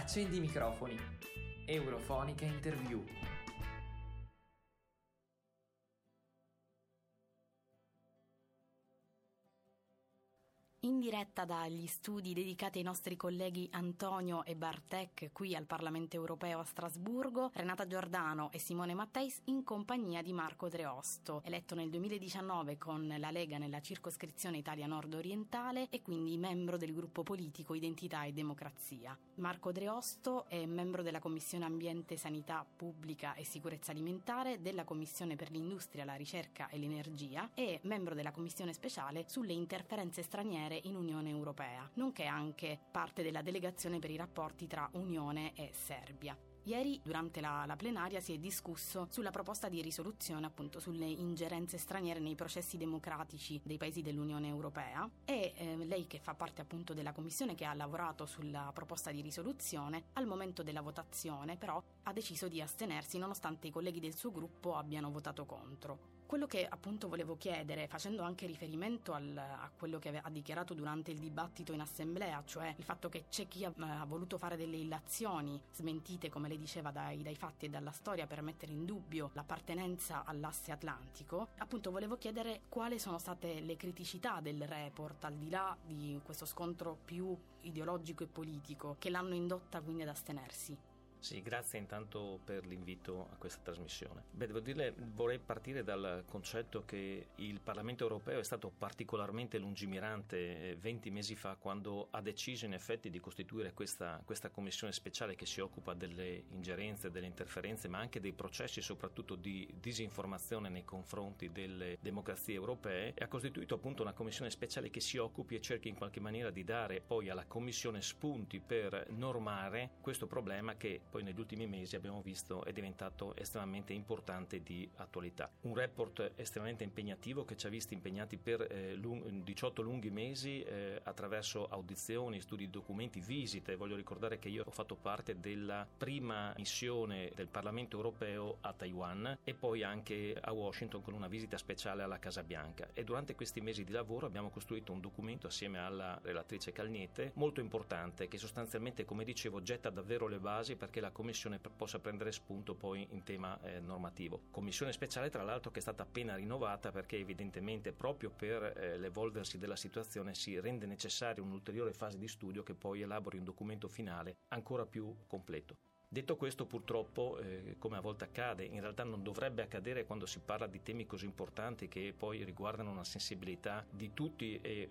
Accendi i microfoni. Europhonica Interview. In diretta dagli studi dedicati ai nostri colleghi Antonio e Bartek qui al Parlamento Europeo a Strasburgo, Renata Giordano e Simone Matteis in compagnia di Marco Dreosto, eletto nel 2019 con la Lega nella circoscrizione Italia Nord Orientale e quindi membro del gruppo politico Identità e Democrazia. Marco Dreosto è membro della Commissione Ambiente, Sanità, Pubblica e Sicurezza Alimentare, della Commissione per l'Industria, la Ricerca e l'Energia e membro della Commissione Speciale sulle Interferenze Straniere in Unione Europea, nonché anche parte della delegazione per i rapporti tra Unione e Serbia. Ieri, durante la plenaria, si è discusso sulla proposta di risoluzione appunto sulle ingerenze straniere nei processi democratici dei paesi dell'Unione Europea e lei, che fa parte appunto della commissione che ha lavorato sulla proposta di risoluzione, al momento della votazione però ha deciso di astenersi nonostante i colleghi del suo gruppo abbiano votato contro. Quello che appunto volevo chiedere, facendo anche riferimento a quello che ha dichiarato durante il dibattito in assemblea, cioè il fatto che c'è chi ha voluto fare delle illazioni smentite, come lei diceva, dai fatti e dalla storia per mettere in dubbio l'appartenenza all'asse atlantico, appunto volevo chiedere quali sono state le criticità del report, al di là di questo scontro più ideologico e politico, che l'hanno indotta quindi ad astenersi. Sì, grazie intanto per l'invito a questa trasmissione. Devo dire, vorrei partire dal concetto che il Parlamento europeo è stato particolarmente lungimirante 20 mesi fa, quando ha deciso in effetti di costituire questa commissione speciale che si occupa delle ingerenze, delle interferenze, ma anche dei processi soprattutto di disinformazione nei confronti delle democrazie europee, e ha costituito appunto una commissione speciale che si occupi e cerchi in qualche maniera di dare poi alla commissione spunti per normare questo problema che poi negli ultimi mesi abbiamo visto è diventato estremamente importante di attualità. Un report estremamente impegnativo che ci ha visti impegnati per 18 lunghi mesi attraverso audizioni, studi, documenti, visite. Voglio ricordare che io ho fatto parte della prima missione del Parlamento europeo a Taiwan e poi anche a Washington con una visita speciale alla Casa Bianca, e durante questi mesi di lavoro abbiamo costruito un documento assieme alla relatrice Calniete molto importante, che sostanzialmente, come dicevo, getta davvero le basi perché la Commissione possa prendere spunto poi in tema normativo. Commissione speciale, tra l'altro, che è stata appena rinnovata perché evidentemente proprio per l'evolversi della situazione si rende necessaria un'ulteriore fase di studio che poi elabori un documento finale ancora più completo. Detto questo, purtroppo, come a volte accade, in realtà non dovrebbe accadere quando si parla di temi così importanti che poi riguardano una sensibilità di tutti e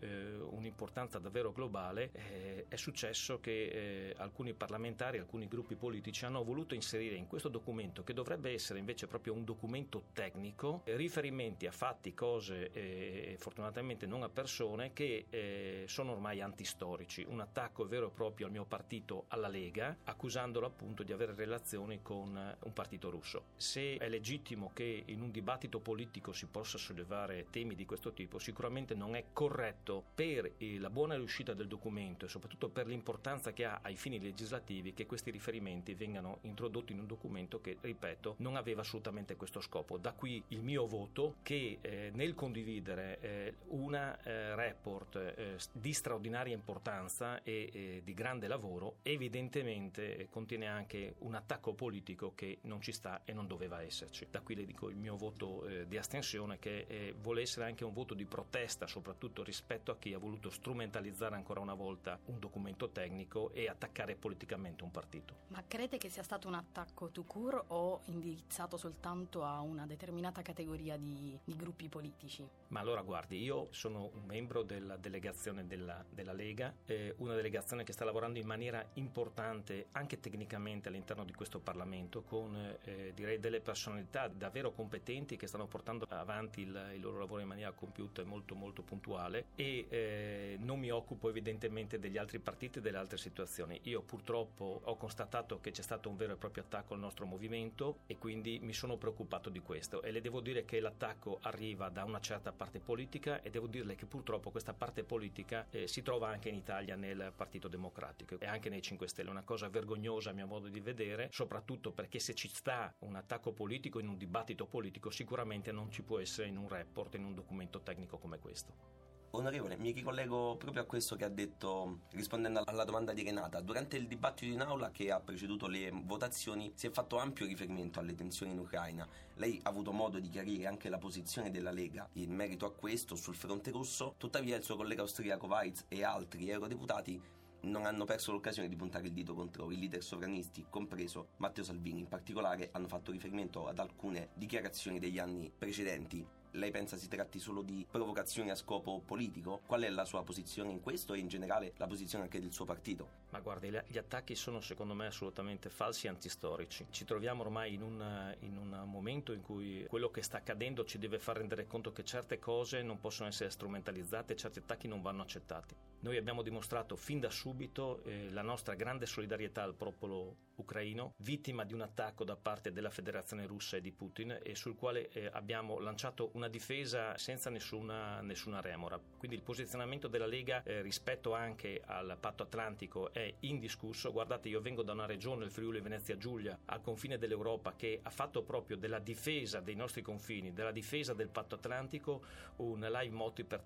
un'importanza davvero globale, è successo che alcuni parlamentari, alcuni gruppi politici hanno voluto inserire in questo documento, che dovrebbe essere invece proprio un documento tecnico, riferimenti a fatti, cose, fortunatamente non a persone, che sono ormai antistorici. Un attacco vero e proprio al mio partito, alla Lega, accusandolo appunto di avere relazioni con un partito russo. Se è legittimo che in un dibattito politico si possa sollevare temi di questo tipo, sicuramente non è corretto per la buona riuscita del documento e soprattutto per l'importanza che ha ai fini legislativi che questi riferimenti vengano introdotti in un documento che, ripeto, non aveva assolutamente questo scopo. Da qui il mio voto, che nel condividere una report di straordinaria importanza e di grande lavoro, evidentemente contiene anche un attacco politico che non ci sta e non doveva esserci. Da qui le dico il mio voto di astensione, che vuole essere anche un voto di protesta, soprattutto rispetto a chi ha voluto strumentalizzare ancora una volta un documento tecnico e attaccare politicamente un partito. Ma crede che sia stato un attacco tout court o indirizzato soltanto a una determinata categoria di gruppi politici? Ma allora guardi, io sono un membro della delegazione della Lega, una delegazione che sta lavorando in maniera importante anche tecnicamente all'interno di questo Parlamento, con direi delle personalità davvero competenti che stanno portando avanti il loro lavoro in maniera compiuta e molto molto puntuale, e non mi occupo evidentemente degli altri partiti e delle altre situazioni. Io purtroppo ho constatato che c'è stato un vero e proprio attacco al nostro movimento e quindi mi sono preoccupato di questo, e le devo dire che l'attacco arriva da una certa parte politica, e devo dirle che purtroppo questa parte politica si trova anche in Italia nel Partito Democratico e anche nei 5 Stelle, una cosa vergognosa a mio modo di vedere, soprattutto perché se ci sta un attacco politico in un dibattito politico, sicuramente non ci può essere in un report, in un documento tecnico come questo. Onorevole, mi ricollego proprio a questo che ha detto rispondendo alla domanda di Renata. Durante il dibattito in aula che ha preceduto le votazioni si è fatto ampio riferimento alle tensioni in Ucraina. Lei ha avuto modo di chiarire anche la posizione della Lega in merito a questo sul fronte russo, tuttavia il suo collega austriaco Weiz e altri eurodeputati non hanno perso l'occasione di puntare il dito contro i leader sovranisti, compreso Matteo Salvini. In particolare hanno fatto riferimento ad alcune dichiarazioni degli anni precedenti. Lei pensa si tratti solo di provocazioni a scopo politico? Qual è la sua posizione in questo e in generale la posizione anche del suo partito? Ma guardi, gli attacchi sono secondo me assolutamente falsi e antistorici. Ci troviamo ormai in un momento in cui quello che sta accadendo ci deve far rendere conto che certe cose non possono essere strumentalizzate, certi attacchi non vanno accettati. Noi abbiamo dimostrato fin da subito la nostra grande solidarietà al popolo ucraino, vittima di un attacco da parte della Federazione Russa e di Putin, e sul quale abbiamo lanciato una difesa senza nessuna remora. Quindi il posizionamento della Lega rispetto anche al Patto Atlantico è indiscusso. Guardate, io vengo da una regione, il Friuli Venezia Giulia, al confine dell'Europa, che ha fatto proprio della difesa dei nostri confini, della difesa del Patto Atlantico, un leitmotiv per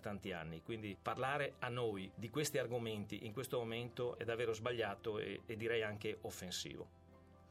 tanti anni. Quindi parlare a noi di questi argomenti in questo momento è davvero sbagliato e direi anche offensivo.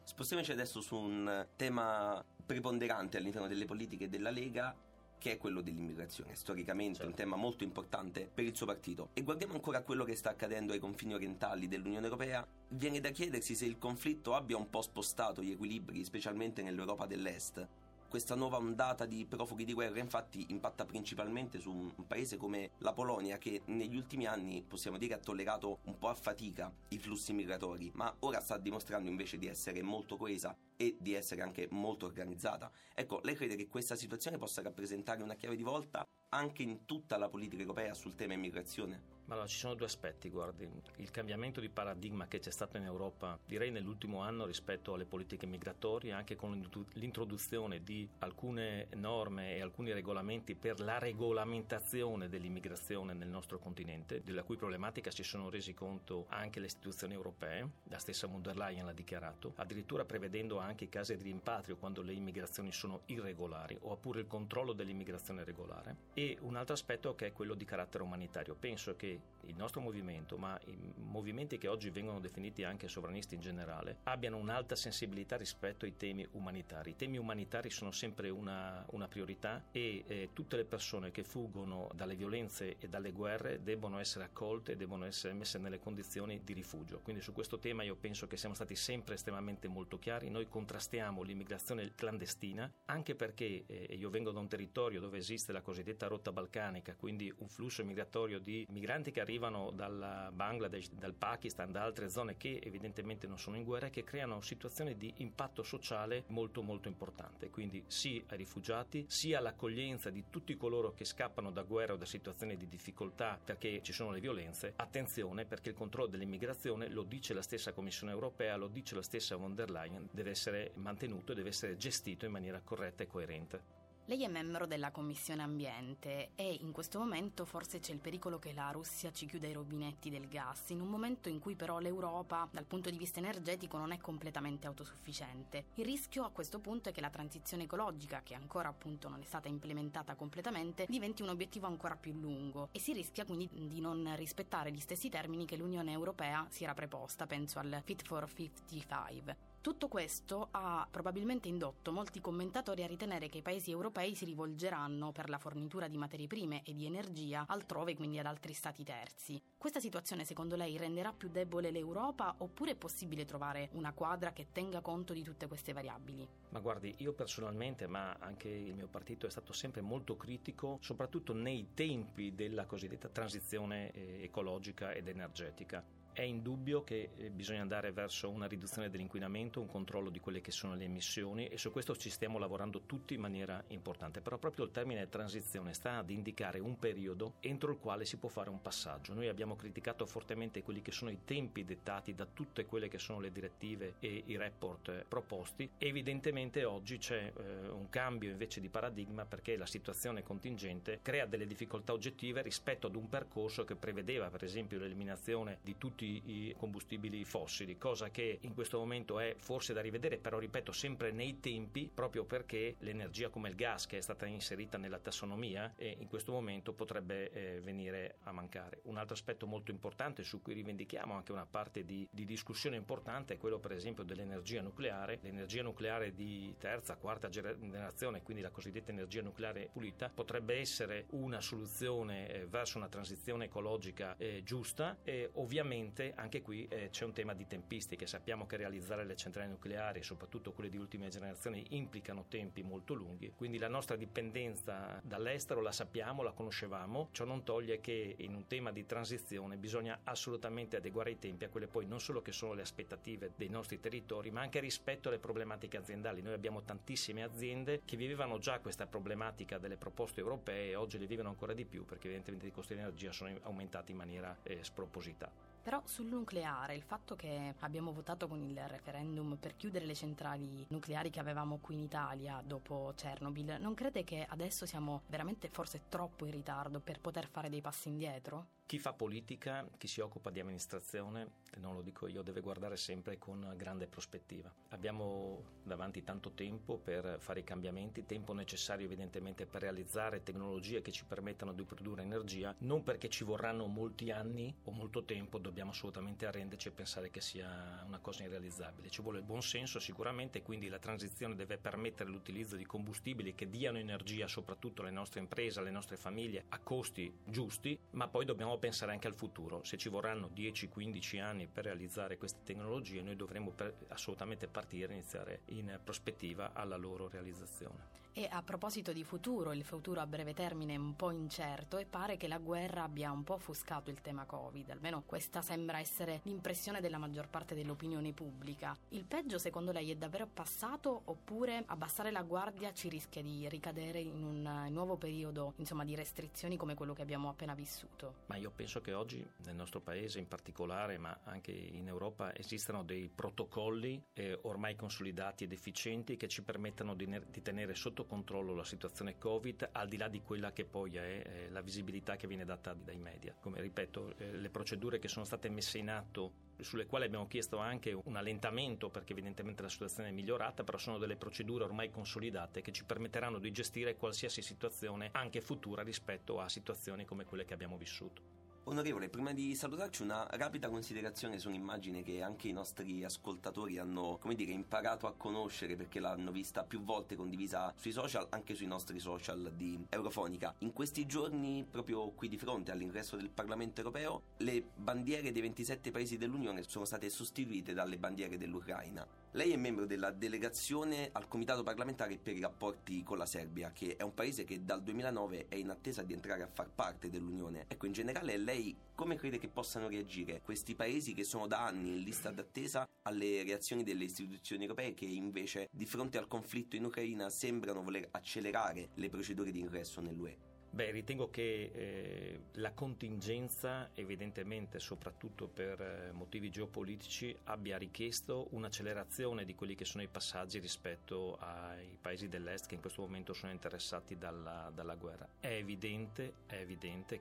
Spostiamoci adesso su un tema preponderante all'interno delle politiche della Lega, che è quello dell'immigrazione, storicamente certo. Un tema molto importante per il suo partito. E guardiamo ancora a quello che sta accadendo ai confini orientali dell'Unione Europea. Viene da chiedersi se il conflitto abbia un po' spostato gli equilibri, specialmente nell'Europa dell'Est. Questa nuova ondata di profughi di guerra infatti impatta principalmente su un paese come la Polonia, che negli ultimi anni possiamo dire ha tollerato un po' a fatica i flussi migratori, ma ora sta dimostrando invece di essere molto coesa e di essere anche molto organizzata. Ecco, lei crede che questa situazione possa rappresentare una chiave di volta anche in tutta la politica europea sul tema immigrazione? Ma allora, ci sono due aspetti, guardi. Il cambiamento di paradigma che c'è stato in Europa, direi nell'ultimo anno, rispetto alle politiche migratorie, anche con l'introduzione di alcune norme e alcuni regolamenti per la regolamentazione dell'immigrazione nel nostro continente, della cui problematica si sono resi conto anche le istituzioni europee, la stessa von der Leyen l'ha dichiarato, addirittura prevedendo anche i casi di rimpatrio quando le immigrazioni sono irregolari, oppure il controllo dell'immigrazione regolare. E un altro aspetto che è quello di carattere umanitario. Penso che il nostro movimento, ma i movimenti che oggi vengono definiti anche sovranisti in generale, abbiano un'alta sensibilità rispetto ai temi umanitari. I temi umanitari sono sempre una priorità e tutte le persone che fuggono dalle violenze e dalle guerre devono essere accolte, devono essere messe nelle condizioni di rifugio. Quindi su questo tema io penso che siamo stati sempre estremamente molto chiari. Noi contrastiamo l'immigrazione clandestina, anche perché io vengo da un territorio dove esiste la cosiddetta rotta balcanica, quindi un flusso migratorio di migranti che arrivano dal Bangladesh, dal Pakistan, da altre zone che evidentemente non sono in guerra e che creano situazioni di impatto sociale molto molto importante. Quindi sì ai rifugiati, sì all'accoglienza di tutti coloro che scappano da guerra o da situazioni di difficoltà perché ci sono le violenze. Attenzione, perché il controllo dell'immigrazione, lo dice la stessa Commissione Europea, lo dice la stessa von der Leyen, deve essere mantenuto e deve essere gestito in maniera corretta e coerente. Lei è membro della Commissione Ambiente e in questo momento forse c'è il pericolo che la Russia ci chiuda i rubinetti del gas, in un momento in cui però l'Europa dal punto di vista energetico non è completamente autosufficiente. Il rischio a questo punto è che la transizione ecologica, che ancora appunto non è stata implementata completamente, diventi un obiettivo ancora più lungo e si rischia quindi di non rispettare gli stessi termini che l'Unione Europea si era preposta, penso al Fit for 55. Tutto questo ha probabilmente indotto molti commentatori a ritenere che i paesi europei si rivolgeranno per la fornitura di materie prime e di energia altrove, quindi ad altri stati terzi. Questa situazione, secondo lei, renderà più debole l'Europa oppure è possibile trovare una quadra che tenga conto di tutte queste variabili? Ma guardi, io personalmente, ma anche il mio partito, è stato sempre molto critico, soprattutto nei tempi della cosiddetta transizione ecologica ed energetica. È indubbio che bisogna andare verso una riduzione dell'inquinamento, un controllo di quelle che sono le emissioni, e su questo ci stiamo lavorando tutti in maniera importante. Però proprio il termine transizione sta ad indicare un periodo entro il quale si può fare un passaggio. Noi abbiamo criticato fortemente quelli che sono i tempi dettati da tutte quelle che sono le direttive e i report proposti. Evidentemente oggi c'è un cambio invece di paradigma, perché la situazione contingente crea delle difficoltà oggettive rispetto ad un percorso che prevedeva per esempio l'eliminazione di tutti tutti i combustibili fossili, cosa che in questo momento è forse da rivedere, però ripeto sempre nei tempi, proprio perché l'energia come il gas, che è stata inserita nella tassonomia, in questo momento potrebbe venire a mancare. Un altro aspetto molto importante su cui rivendichiamo anche una parte di discussione importante è quello per esempio dell'energia nucleare. L'energia nucleare di terza, quarta generazione, quindi la cosiddetta energia nucleare pulita, potrebbe essere una soluzione verso una transizione ecologica giusta, e ovviamente anche qui c'è un tema di tempistiche. Sappiamo che realizzare le centrali nucleari, soprattutto quelle di ultime generazioni, implicano tempi molto lunghi, quindi la nostra dipendenza dall'estero la sappiamo, la conoscevamo. Ciò non toglie che in un tema di transizione bisogna assolutamente adeguare i tempi a quelle poi non solo che sono le aspettative dei nostri territori, ma anche rispetto alle problematiche aziendali. Noi abbiamo tantissime aziende che vivevano già questa problematica delle proposte europee e oggi le vivono ancora di più, perché evidentemente i costi di energia sono aumentati in maniera spropositata. Però sul nucleare, il fatto che abbiamo votato con il referendum per chiudere le centrali nucleari che avevamo qui in Italia dopo Chernobyl, non crede che adesso siamo veramente forse troppo in ritardo per poter fare dei passi indietro? Chi fa politica, chi si occupa di amministrazione, non lo dico io, deve guardare sempre con grande prospettiva. Abbiamo davanti tanto tempo per fare i cambiamenti, tempo necessario evidentemente per realizzare tecnologie che ci permettano di produrre energia, non perché ci vorranno molti anni o molto tempo dobbiamo assolutamente arrenderci e pensare che sia una cosa irrealizzabile. Ci vuole il buon senso sicuramente, quindi la transizione deve permettere l'utilizzo di combustibili che diano energia soprattutto alle nostre imprese, alle nostre famiglie, a costi giusti, ma poi dobbiamo pensare anche al futuro. Se ci vorranno 10-15 anni per realizzare queste tecnologie, noi dovremo assolutamente partire e iniziare in prospettiva alla loro realizzazione. E a proposito di futuro, il futuro a breve termine è un po' incerto e pare che la guerra abbia un po' offuscato il tema Covid, almeno questa sembra essere l'impressione della maggior parte dell'opinione pubblica. Il peggio secondo lei è davvero passato, oppure abbassare la guardia ci rischia di ricadere in un nuovo periodo, insomma, di restrizioni come quello che abbiamo appena vissuto? Ma io penso che oggi nel nostro paese in particolare, ma anche in Europa, esistano dei protocolli ormai consolidati ed efficienti che ci permettano di tenere sotto controllo la situazione Covid, al di là di quella che poi è la visibilità che viene data dai media. Come ripeto, le procedure che sono state messe in atto, sulle quali abbiamo chiesto anche un allentamento perché evidentemente la situazione è migliorata, però sono delle procedure ormai consolidate che ci permetteranno di gestire qualsiasi situazione anche futura rispetto a situazioni come quelle che abbiamo vissuto. Onorevole, prima di salutarci una rapida considerazione su un'immagine che anche i nostri ascoltatori hanno, come dire, imparato a conoscere perché l'hanno vista più volte condivisa sui social, anche sui nostri social di Europhonica. In questi giorni, proprio qui di fronte all'ingresso del Parlamento europeo, le bandiere dei 27 paesi dell'Unione sono state sostituite dalle bandiere dell'Ucraina. Lei è membro della delegazione al Comitato parlamentare per i rapporti con la Serbia, che è un paese che dal 2009 è in attesa di entrare a far parte dell'Unione. Ecco, in generale lei come crede che possano reagire questi paesi che sono da anni in lista d'attesa alle reazioni delle istituzioni europee, che invece di fronte al conflitto in Ucraina sembrano voler accelerare le procedure di ingresso nell'UE? Beh, ritengo che la contingenza, evidentemente soprattutto per motivi geopolitici, abbia richiesto un'accelerazione di quelli che sono i passaggi rispetto ai paesi dell'est che in questo momento sono interessati dalla guerra. È evidente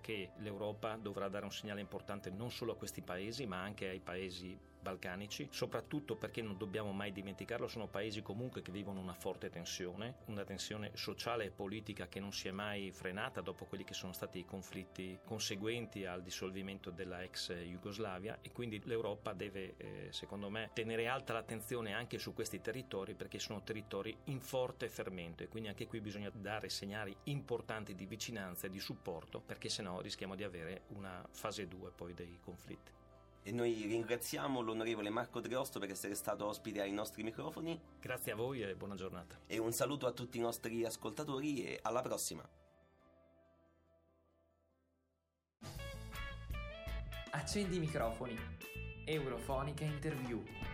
che l'Europa dovrà dare un segnale importante non solo a questi paesi, ma anche ai paesi balcanici, soprattutto perché non dobbiamo mai dimenticarlo, sono paesi comunque che vivono una forte tensione, una tensione sociale e politica che non si è mai frenata dopo quelli che sono stati i conflitti conseguenti al dissolvimento della ex Jugoslavia, e quindi l'Europa deve, secondo me, tenere alta l'attenzione anche su questi territori, perché sono territori in forte fermento, e quindi anche qui bisogna dare segnali importanti di vicinanza e di supporto, perché sennò rischiamo di avere una fase 2 poi dei conflitti. E noi ringraziamo l'onorevole Marco Dreosto per essere stato ospite ai nostri microfoni. Grazie a voi e buona giornata. E un saluto a tutti i nostri ascoltatori e alla prossima. Accendi i microfoni. Europhonica Interview.